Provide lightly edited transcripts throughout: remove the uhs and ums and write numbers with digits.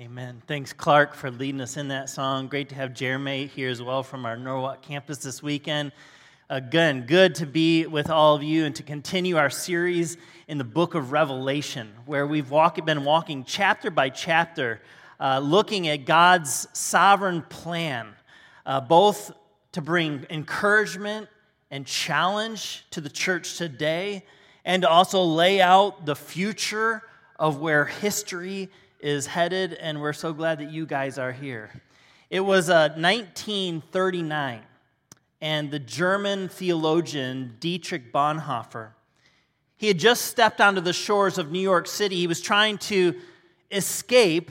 Amen. Thanks, Clark, for leading us in that song. Great to have Jeremy here as well from our Norwalk campus this weekend. Again, good to be with all of you and to continue our series in the Book of Revelation, where we've been walking chapter by chapter, looking at God's sovereign plan, both to bring encouragement and challenge to the church today, and to also lay out the future of where history is headed, and we're so glad that you guys are here. It was 1939, and the German theologian Dietrich Bonhoeffer, he had just stepped onto the shores of New York City. He was trying to escape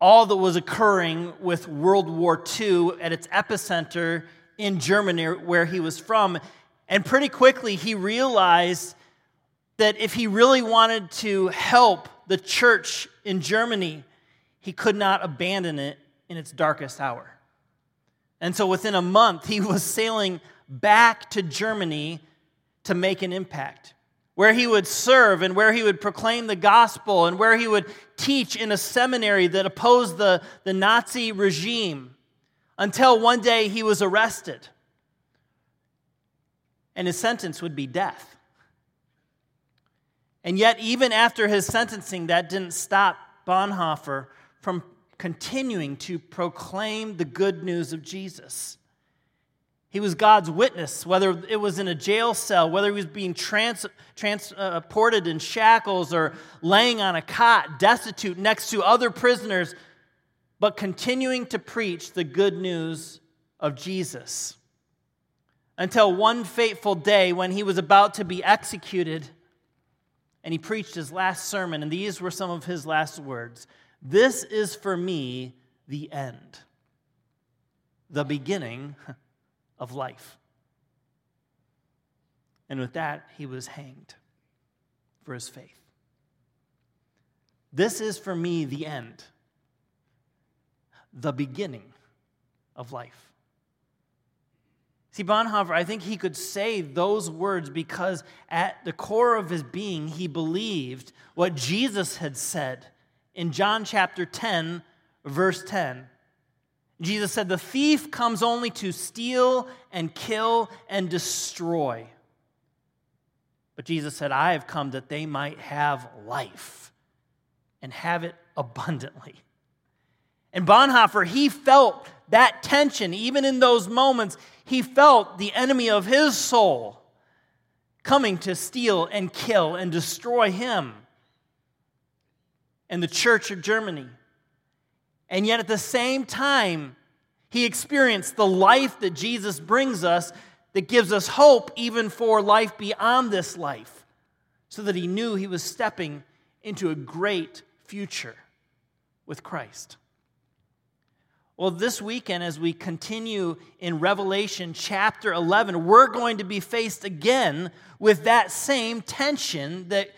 all that was occurring with World War II at its epicenter in Germany, where he was from, and pretty quickly he realized that if he really wanted to help the church in Germany, he could not abandon it in its darkest hour. And so within a month, he was sailing back to Germany to make an impact, where he would serve and where he would proclaim the gospel and where he would teach in a seminary that opposed the Nazi regime, until one day he was arrested. And his sentence would be death. And yet, even after his sentencing, that didn't stop Bonhoeffer from continuing to proclaim the good news of Jesus. He was God's witness, whether it was in a jail cell, whether he was being transported in shackles or laying on a cot, destitute, next to other prisoners, but continuing to preach the good news of Jesus. Until one fateful day when he was about to be executed, and he preached his last sermon, and these were some of his last words. "This is for me the end, the beginning of life." And with that, he was hanged for his faith. This is for me the end, the beginning of life. See, Bonhoeffer, I think he could say those words because at the core of his being, he believed what Jesus had said in John chapter 10, verse 10. Jesus said, "The thief comes only to steal and kill and destroy. But Jesus said, I have come that they might have life and have it abundantly." And Bonhoeffer, he felt that tension, even in those moments, he felt the enemy of his soul coming to steal and kill and destroy him and the church of Germany. And yet at the same time, he experienced the life that Jesus brings us that gives us hope even for life beyond this life, so that he knew he was stepping into a great future with Christ. Well, this weekend, as we continue in Revelation chapter 11, we're going to be faced again with that same tension that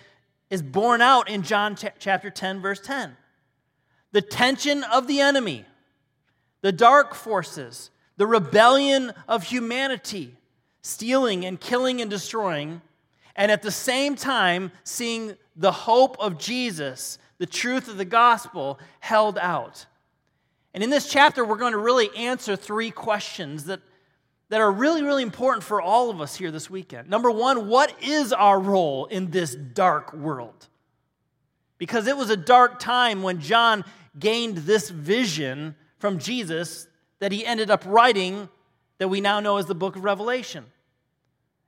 is borne out in John chapter 10, verse 10. The tension of the enemy, the dark forces, the rebellion of humanity, stealing and killing and destroying, and at the same time, seeing the hope of Jesus, the truth of the gospel, held out. And in this chapter, we're going to really answer three questions that are really, really important for all of us here this weekend. Number one, what is our role in this dark world? Because it was a dark time when John gained this vision from Jesus that he ended up writing that we now know as the Book of Revelation.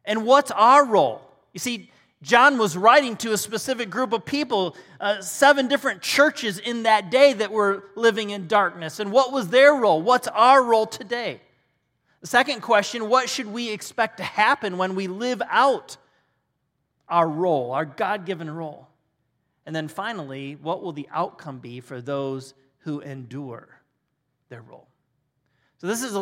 And what's our role? You see, John was writing to a specific group of people, seven different churches in that day that were living in darkness. And what was their role? What's our role today? The second question, what should we expect to happen when we live out our role, our God-given role? And then finally, what will the outcome be for those who endure their role? So this is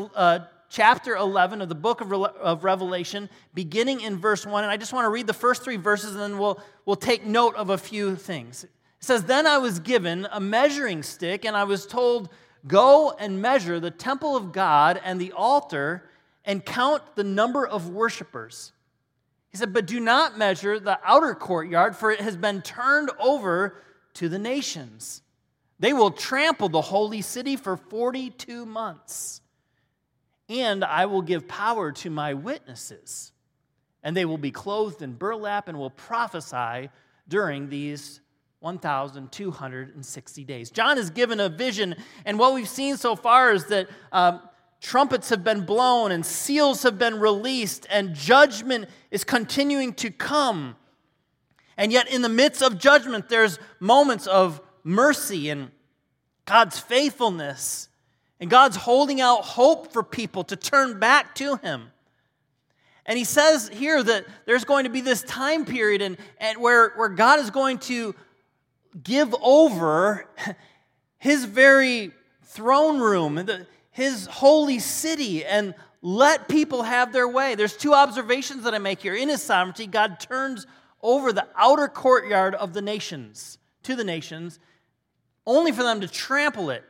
Chapter 11 of the book of Revelation, beginning in verse 1. And I just want to read the first three verses, and then we'll take note of a few things. It says, "Then I was given a measuring stick, and I was told, 'Go and measure the temple of God and the altar, and count the number of worshipers.' He said, 'But do not measure the outer courtyard, for it has been turned over to the nations. They will trample the holy city for 42 months. And I will give power to my witnesses, and they will be clothed in burlap and will prophesy during these 1,260 days. John is given a vision, and what we've seen so far is that trumpets have been blown and seals have been released and judgment is continuing to come. And yet in the midst of judgment, there's moments of mercy and God's faithfulness, and God's holding out hope for people to turn back to Him. And He says here that there's going to be this time period and where God is going to give over His very throne room, His holy city, and let people have their way. There's two observations that I make here. In His sovereignty, God turns over the outer courtyard of the nations to the nations, only for them to trample it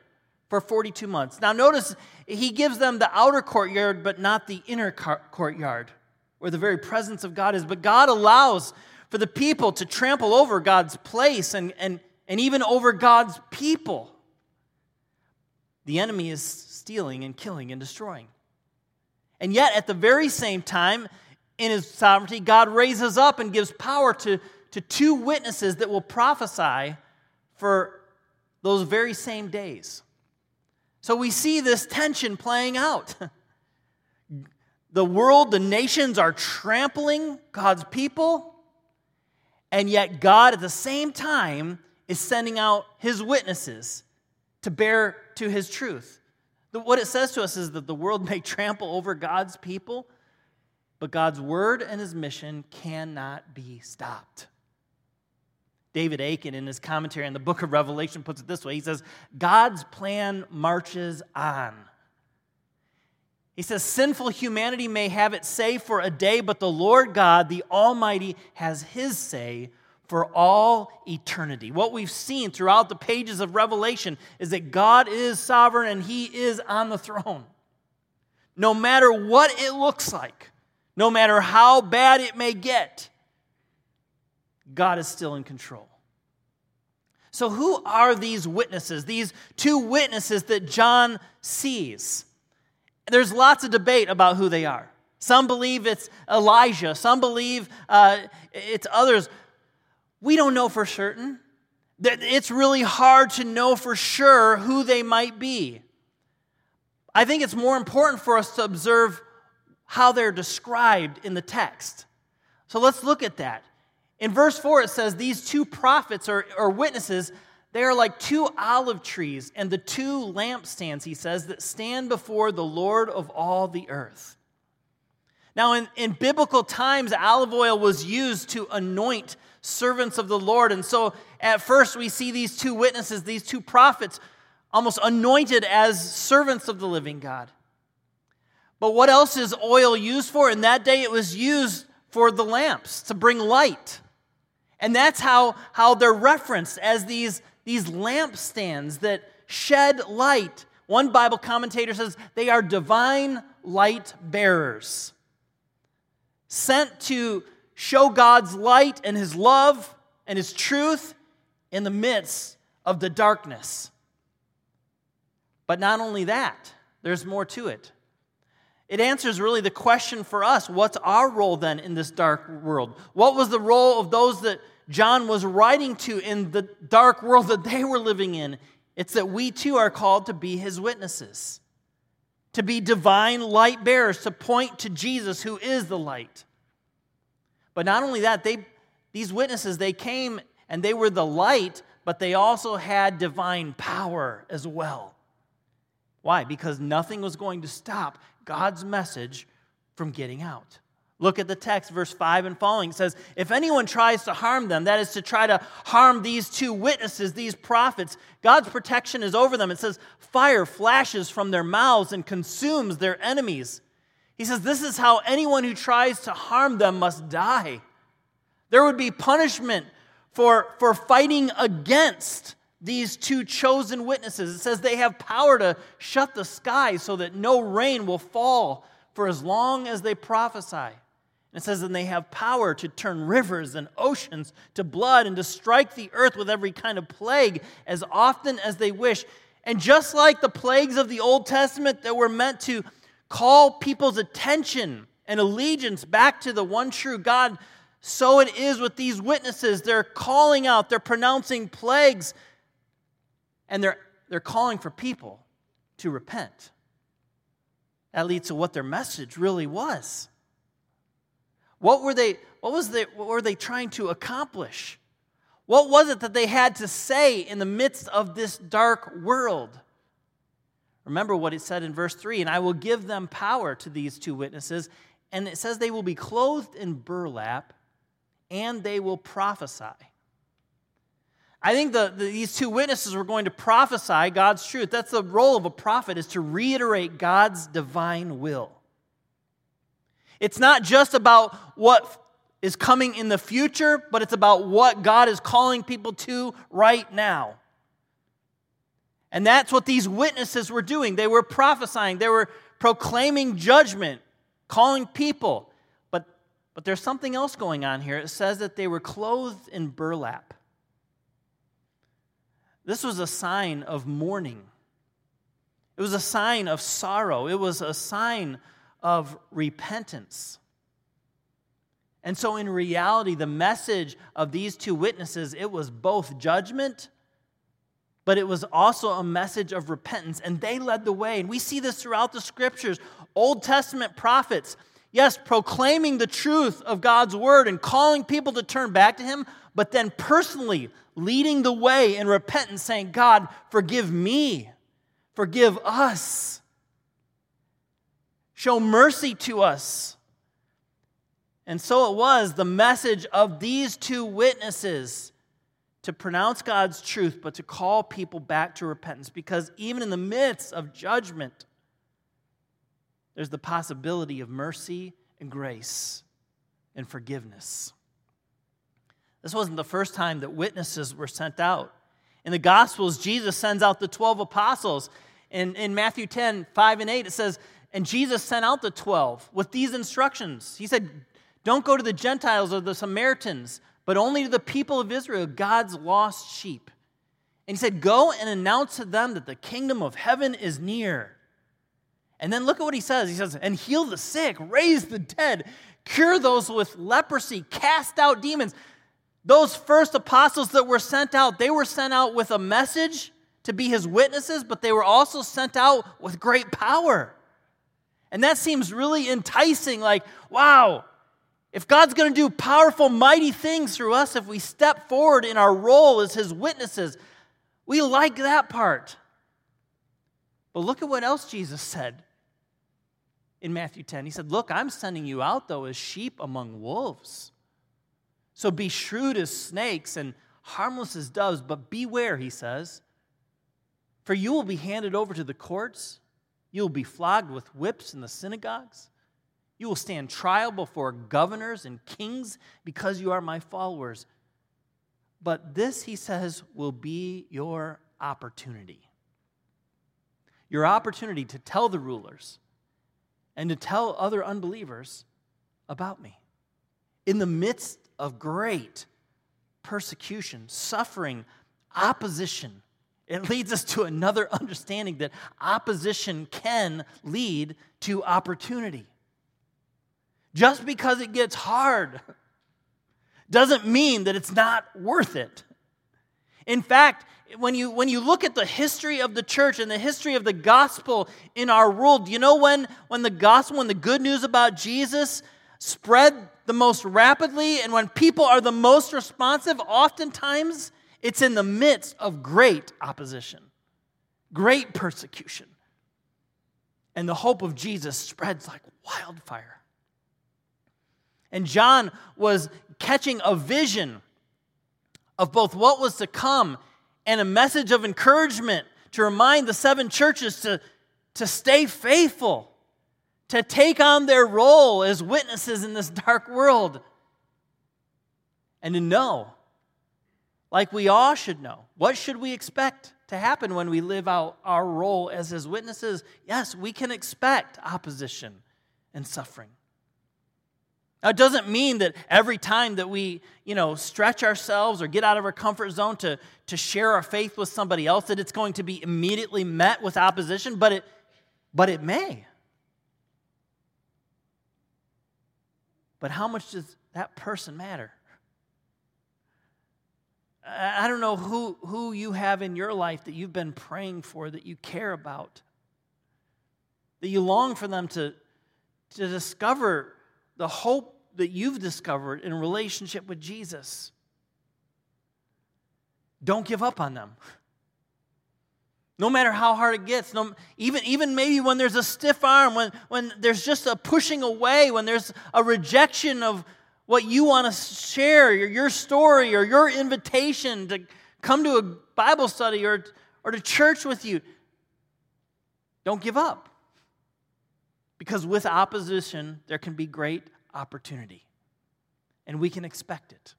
for 42 months. Now notice, He gives them the outer courtyard, but not the inner courtyard, where the very presence of God is. But God allows for the people to trample over God's place and even over God's people. The enemy is stealing and killing and destroying. And yet, at the very same time, in His sovereignty, God raises up and gives power to two witnesses that will prophesy for those very same days. So we see this tension playing out. The world, the nations are trampling God's people, and yet God at the same time is sending out His witnesses to bear to His truth. What it says to us is that the world may trample over God's people, but God's word and His mission cannot be stopped. David Akin, in his commentary on the Book of Revelation, puts it this way. He says, God's plan marches on. He says, sinful humanity may have its say for a day, but the Lord God, the Almighty, has His say for all eternity. What we've seen throughout the pages of Revelation is that God is sovereign and He is on the throne. No matter what it looks like, no matter how bad it may get, God is still in control. So who are these witnesses, these two witnesses that John sees? There's lots of debate about who they are. Some believe it's Elijah. Some believe it's others. We don't know for certain. It's really hard to know for sure who they might be. I think it's more important for us to observe how they're described in the text. So let's look at that. In verse 4, it says, these two prophets or witnesses, they are like two olive trees and the two lampstands, he says, that stand before the Lord of all the earth. Now, in biblical times, olive oil was used to anoint servants of the Lord. And so, at first, we see these two witnesses, these two prophets, almost anointed as servants of the living God. But what else is oil used for? In that day, it was used for the lamps, to bring light. And that's how they're referenced as these lampstands that shed light. One Bible commentator says they are divine light bearers, sent to show God's light and His love and His truth in the midst of the darkness. But not only that, there's more to it. It answers really the question for us, what's our role then in this dark world? What was the role of those that John was writing to in the dark world that they were living in? It's that we too are called to be His witnesses, to be divine light bearers, to point to Jesus who is the light. But not only that, these witnesses, they came and they were the light, but they also had divine power as well. Why? Because nothing was going to stop God's message from getting out. Look at the text, verse 5 and following. It says, if anyone tries to harm them, that is to try to harm these two witnesses, these prophets, God's protection is over them. It says, fire flashes from their mouths and consumes their enemies. He says, this is how anyone who tries to harm them must die. There would be punishment for fighting against these two chosen witnesses. It says they have power to shut the sky so that no rain will fall for as long as they prophesy. It says, and they have power to turn rivers and oceans to blood and to strike the earth with every kind of plague as often as they wish. And just like the plagues of the Old Testament that were meant to call people's attention and allegiance back to the one true God, so it is with these witnesses. They're calling out, they're pronouncing plagues, and they're calling for people to repent. That leads to what their message really was. What were they trying to accomplish? What was it that they had to say in the midst of this dark world? Remember what it said in verse 3, and I will give them power to these two witnesses. And it says they will be clothed in burlap and they will prophesy. I think these two witnesses were going to prophesy God's truth. That's the role of a prophet, is to reiterate God's divine will. It's not just about what is coming in the future, but it's about what God is calling people to right now. And that's what these witnesses were doing. They were prophesying. They were proclaiming judgment, calling people. But there's something else going on here. It says that they were clothed in burlap. This was a sign of mourning. It was a sign of sorrow. It was a sign of repentance. And so in reality, the message of these two witnesses, it was both judgment, but it was also a message of repentance. And they led the way. And we see this throughout the scriptures. Old Testament prophets, yes, proclaiming the truth of God's word and calling people to turn back to him, but then personally leading the way in repentance, saying, God, forgive me, forgive us. Show mercy to us. And so it was the message of these two witnesses to pronounce God's truth, but to call people back to repentance. Because even in the midst of judgment, there's the possibility of mercy and grace and forgiveness. This wasn't the first time that witnesses were sent out. In the Gospels, Jesus sends out the 12 apostles. In Matthew 10, 5 and 8, it says, and Jesus sent out the 12 with these instructions. He said, don't go to the Gentiles or the Samaritans, but only to the people of Israel, God's lost sheep. And he said, go and announce to them that the kingdom of heaven is near. And then look at what he says. He says, and heal the sick, raise the dead, cure those with leprosy, cast out demons. Those first apostles that were sent out, they were sent out with a message to be his witnesses, but they were also sent out with great power. And that seems really enticing, like, wow, if God's going to do powerful, mighty things through us, if we step forward in our role as his witnesses, we like that part. But look at what else Jesus said in Matthew 10. He said, look, I'm sending you out, though, as sheep among wolves. So be shrewd as snakes and harmless as doves, but beware, he says, for you will be handed over to the courts. You will be flogged with whips in the synagogues. You will stand trial before governors and kings because you are my followers. But this, he says, will be your opportunity. Your opportunity to tell the rulers and to tell other unbelievers about me. In the midst of great persecution, suffering, opposition, it leads us to another understanding that opposition can lead to opportunity. Just because it gets hard doesn't mean that it's not worth it. In fact, when you look at the history of the church and the history of the gospel in our world, you know when the good news about Jesus spread the most rapidly and when people are the most responsive, oftentimes it's in the midst of great opposition, great persecution. And the hope of Jesus spreads like wildfire. And John was catching a vision of both what was to come and a message of encouragement to remind the seven churches to stay faithful, to take on their role as witnesses in this dark world, and to know, like we all should know, what should we expect to happen when we live out our role as his witnesses? Yes, we can expect opposition and suffering. Now, it doesn't mean that every time that we, stretch ourselves or get out of our comfort zone to share our faith with somebody else that it's going to be immediately met with opposition, but it may. But how much does that person matter? I don't know who you have in your life that you've been praying for, that you care about, that you long for them to discover the hope that you've discovered in relationship with Jesus. Don't give up on them. No matter how hard it gets, even maybe when there's a stiff arm, when there's just a pushing away, when there's a rejection of what you want to share, your story or your invitation to come to a Bible study or to church with you, don't give up. Because with opposition, there can be great opportunity. And we can expect it.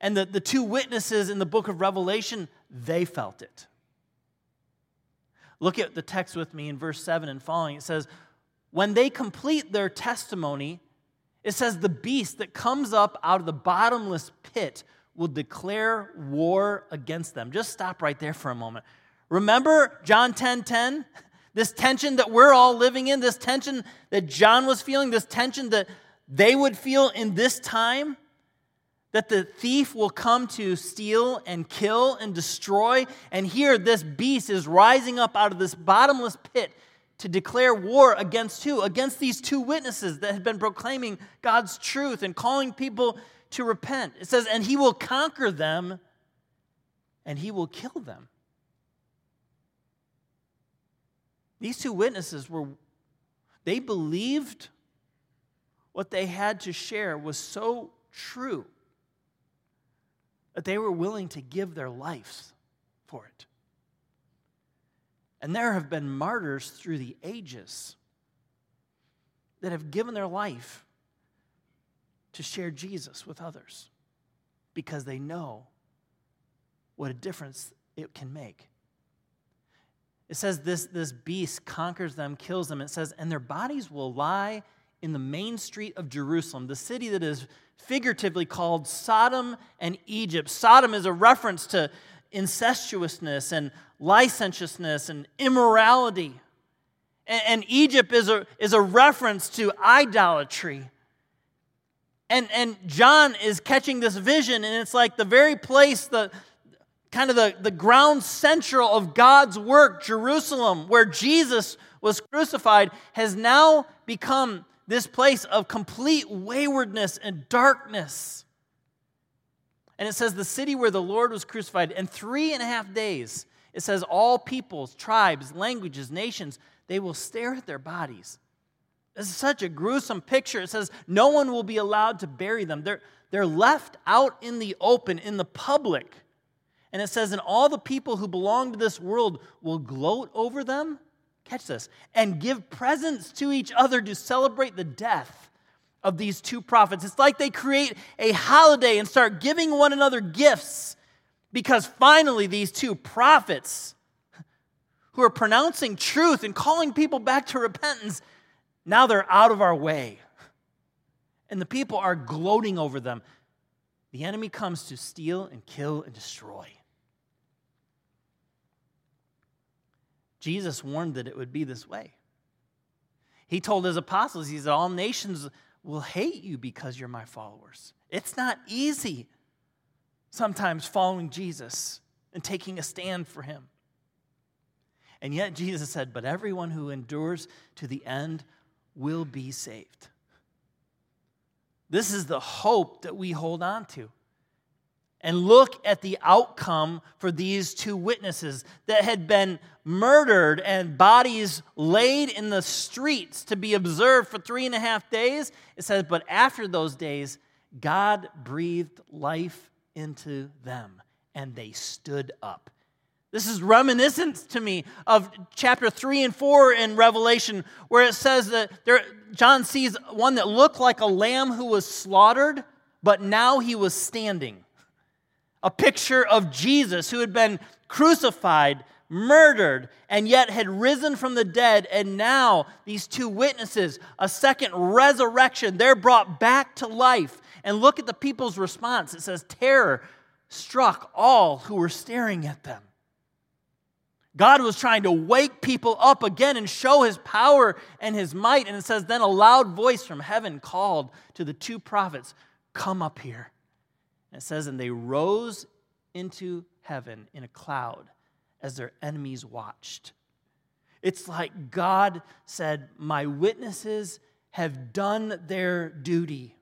And the two witnesses in the book of Revelation, they felt it. Look at the text with me in verse 7 and following. It says, when they complete their testimony, it says the beast that comes up out of the bottomless pit will declare war against them. Just stop right there for a moment. Remember John 10:10? This tension that we're all living in, this tension that John was feeling, this tension that they would feel in this time, that the thief will come to steal and kill and destroy. And here, this beast is rising up out of this bottomless pit to declare war against who? Against these two witnesses that had been proclaiming God's truth and calling people to repent. It says, and he will conquer them and he will kill them. These two witnesses they believed what they had to share was so true that they were willing to give their lives for it. And there have been martyrs through the ages that have given their life to share Jesus with others because they know what a difference it can make. It says this beast conquers them, kills them. It says, and their bodies will lie in the main street of Jerusalem, the city that is figuratively called Sodom and Egypt. Sodom is a reference to incestuousness and licentiousness and immorality. And Egypt is a reference to idolatry. And John is catching this vision, and it's like the very place the ground central of God's work, Jerusalem, where Jesus was crucified, has now become this place of complete waywardness and darkness. And it says, the city where the Lord was crucified, in 3.5 days, it says, all peoples, tribes, languages, nations, they will stare at their bodies. This is such a gruesome picture. It says, no one will be allowed to bury them. They're left out in the open, in the public. And it says, and all the people who belong to this world will gloat over them, catch this, and give presents to each other to celebrate the death of these two prophets. It's like they create a holiday and start giving one another gifts because finally these two prophets who are pronouncing truth and calling people back to repentance, now they're out of our way. And the people are gloating over them. The enemy comes to steal and kill and destroy. Jesus warned that it would be this way. He told his apostles, he said, all nations will hate you because you're my followers. It's not easy sometimes following Jesus and taking a stand for him. And yet Jesus said, but everyone who endures to the end will be saved. This is the hope that we hold on to. And look at the outcome for these two witnesses that had been murdered and bodies laid in the streets to be observed for 3.5 days. It says, but after those days, God breathed life into them and they stood up. This is reminiscent to me of chapter 3 and 4 in Revelation, where it says that John sees one that looked like a lamb who was slaughtered, but now he was standing. A picture of Jesus who had been crucified, murdered, and yet had risen from the dead. And now these two witnesses, a second resurrection, they're brought back to life. And look at the people's response. It says, terror struck all who were staring at them. God was trying to wake people up again and show his power and his might. And it says, then a loud voice from heaven called to the two prophets, come up here. And it says, and they rose into heaven in a cloud as their enemies watched. It's like God said, my witnesses have done their duty.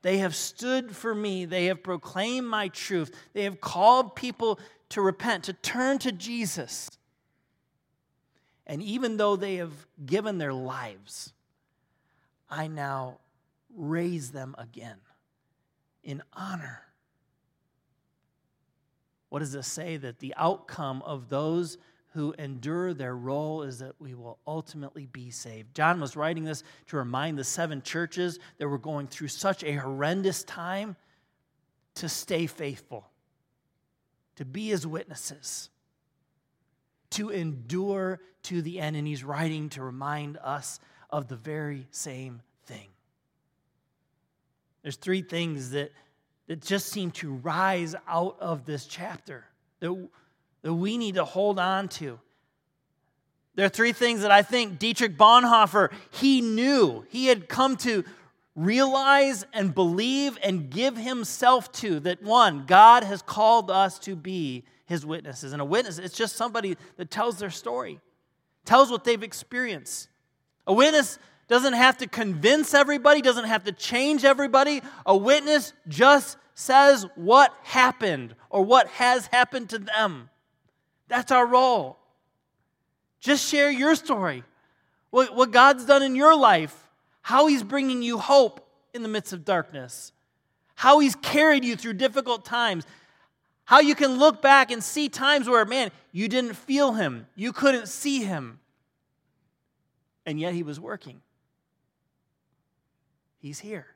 They have stood for me. They have proclaimed my truth. They have called people to repent, to turn to Jesus. And even though they have given their lives, I now raise them again in honor. What does this say? That the outcome of those who endure their role is that we will ultimately be saved. John was writing this to remind the seven churches that were going through such a horrendous time to stay faithful, to be his witnesses, to endure to the end. And he's writing to remind us of the very same thing. There's three things that just seem to rise out of this chapter that we need to hold on to. There are three things that I think Dietrich Bonhoeffer, he knew, he had come to realize and believe and give himself to, that one, God has called us to be his witnesses. And a witness, it's just somebody that tells their story, tells what they've experienced. A witness doesn't have to convince everybody, doesn't have to change everybody. A witness just says what happened or what has happened to them. That's our role. Just share your story, what God's done in your life, how he's bringing you hope in the midst of darkness, how he's carried you through difficult times, how you can look back and see times where, man, you didn't feel him, you couldn't see him, and yet he was working. He's here.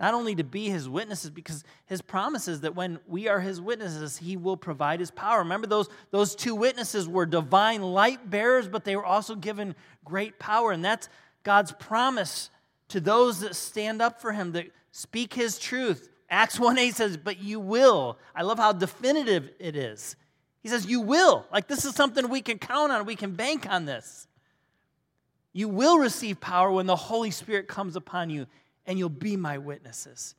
Not only to be his witnesses, because his promise is that when we are his witnesses, he will provide his power. Remember, those two witnesses were divine light bearers, but they were also given great power. And that's God's promise to those that stand up for him, that speak his truth. Acts 1:8 says, but you will. I love how definitive it is. He says, you will. Like, this is something we can count on. We can bank on this. You will receive power when the Holy Spirit comes upon you, and you'll be my witnesses.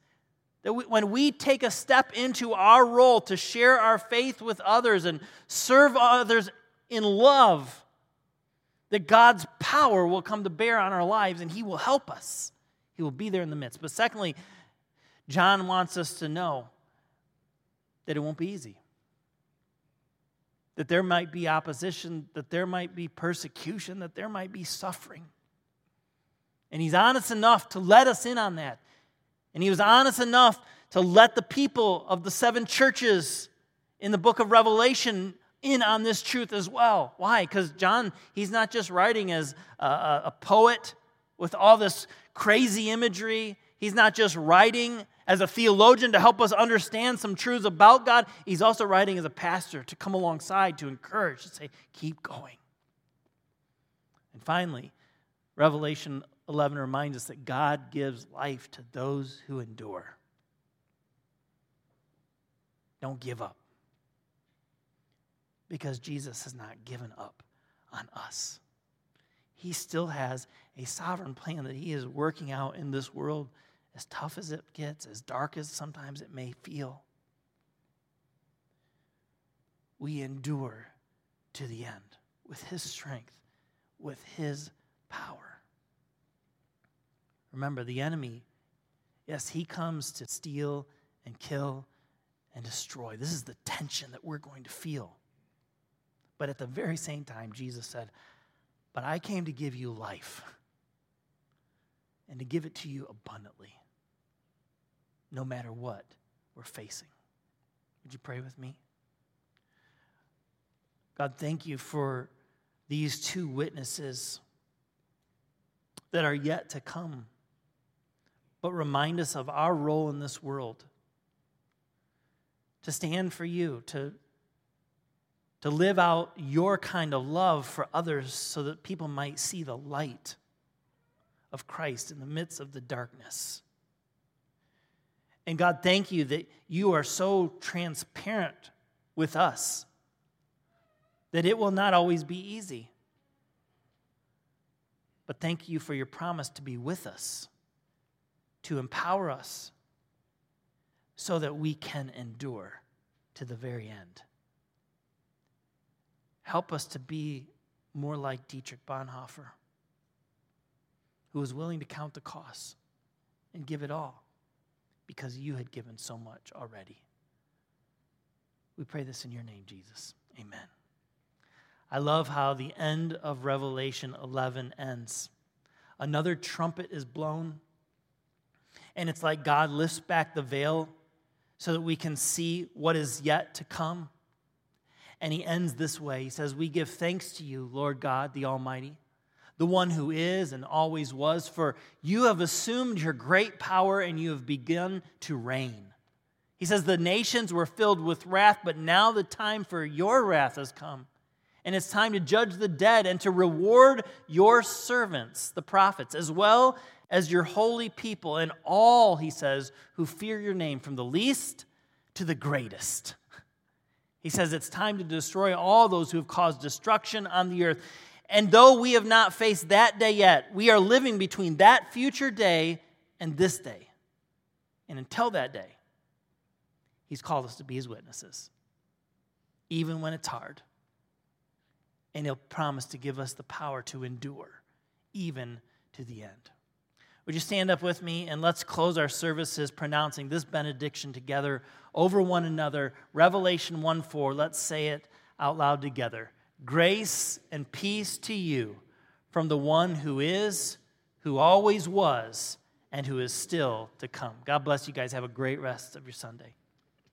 That when we take a step into our role to share our faith with others and serve others in love, that God's power will come to bear on our lives, and he will help us. He will be there in the midst. But secondly, John wants us to know that it won't be easy, that there might be opposition, that there might be persecution, that there might be suffering. And he's honest enough to let us in on that. And he was honest enough to let the people of the seven churches in the book of Revelation in on this truth as well. Why? Because John, he's not just writing as a poet with all this crazy imagery. He's not just writing as a theologian to help us understand some truths about God. He's also writing as a pastor to come alongside, to encourage, to say, keep going. And finally, Revelation 11 reminds us that God gives life to those who endure. Don't give up, because Jesus has not given up on us. He still has a sovereign plan that he is working out in this world, as tough as it gets, as dark as sometimes it may feel. We endure to the end with his strength, with his power. Remember, the enemy, yes, he comes to steal and kill and destroy. This is the tension that we're going to feel. But at the very same time, Jesus said, but I came to give you life and to give it to you abundantly, no matter what we're facing. Would you pray with me? God, thank you for these two witnesses that are yet to come, but remind us of our role in this world, to stand for you, to to live out your kind of love for others so that people might see the light of Christ in the midst of the darkness. And God, thank you that you are so transparent with us, that it will not always be easy. But thank you for your promise to be with us, to empower us, so that we can endure to the very end. Help us to be more like Dietrich Bonhoeffer, who was willing to count the costs and give it all because you had given so much already. We pray this in your name, Jesus. Amen. I love how the end of Revelation 11 ends. Another trumpet is blown, and it's like God lifts back the veil so that we can see what is yet to come. And he ends this way. He says, "We give thanks to you, Lord God, the Almighty, the one who is and always was, for you have assumed your great power and you have begun to reign." He says, "The nations were filled with wrath, but now the time for your wrath has come. And it's time to judge the dead and to reward your servants, the prophets, as well as your holy people and all," he says, "who fear your name, from the least to the greatest." He says it's time to destroy all those who have caused destruction on the earth. And though we have not faced that day yet, we are living between that future day and this day. And until that day, he's called us to be his witnesses, even when it's hard. And he'll promise to give us the power to endure, even to the end. Would you stand up with me, and let's close our services pronouncing this benediction together over one another. Revelation 1:4, let's say it out loud together. Grace and peace to you from the one who is, who always was, and who is still to come. God bless you guys. Have a great rest of your Sunday.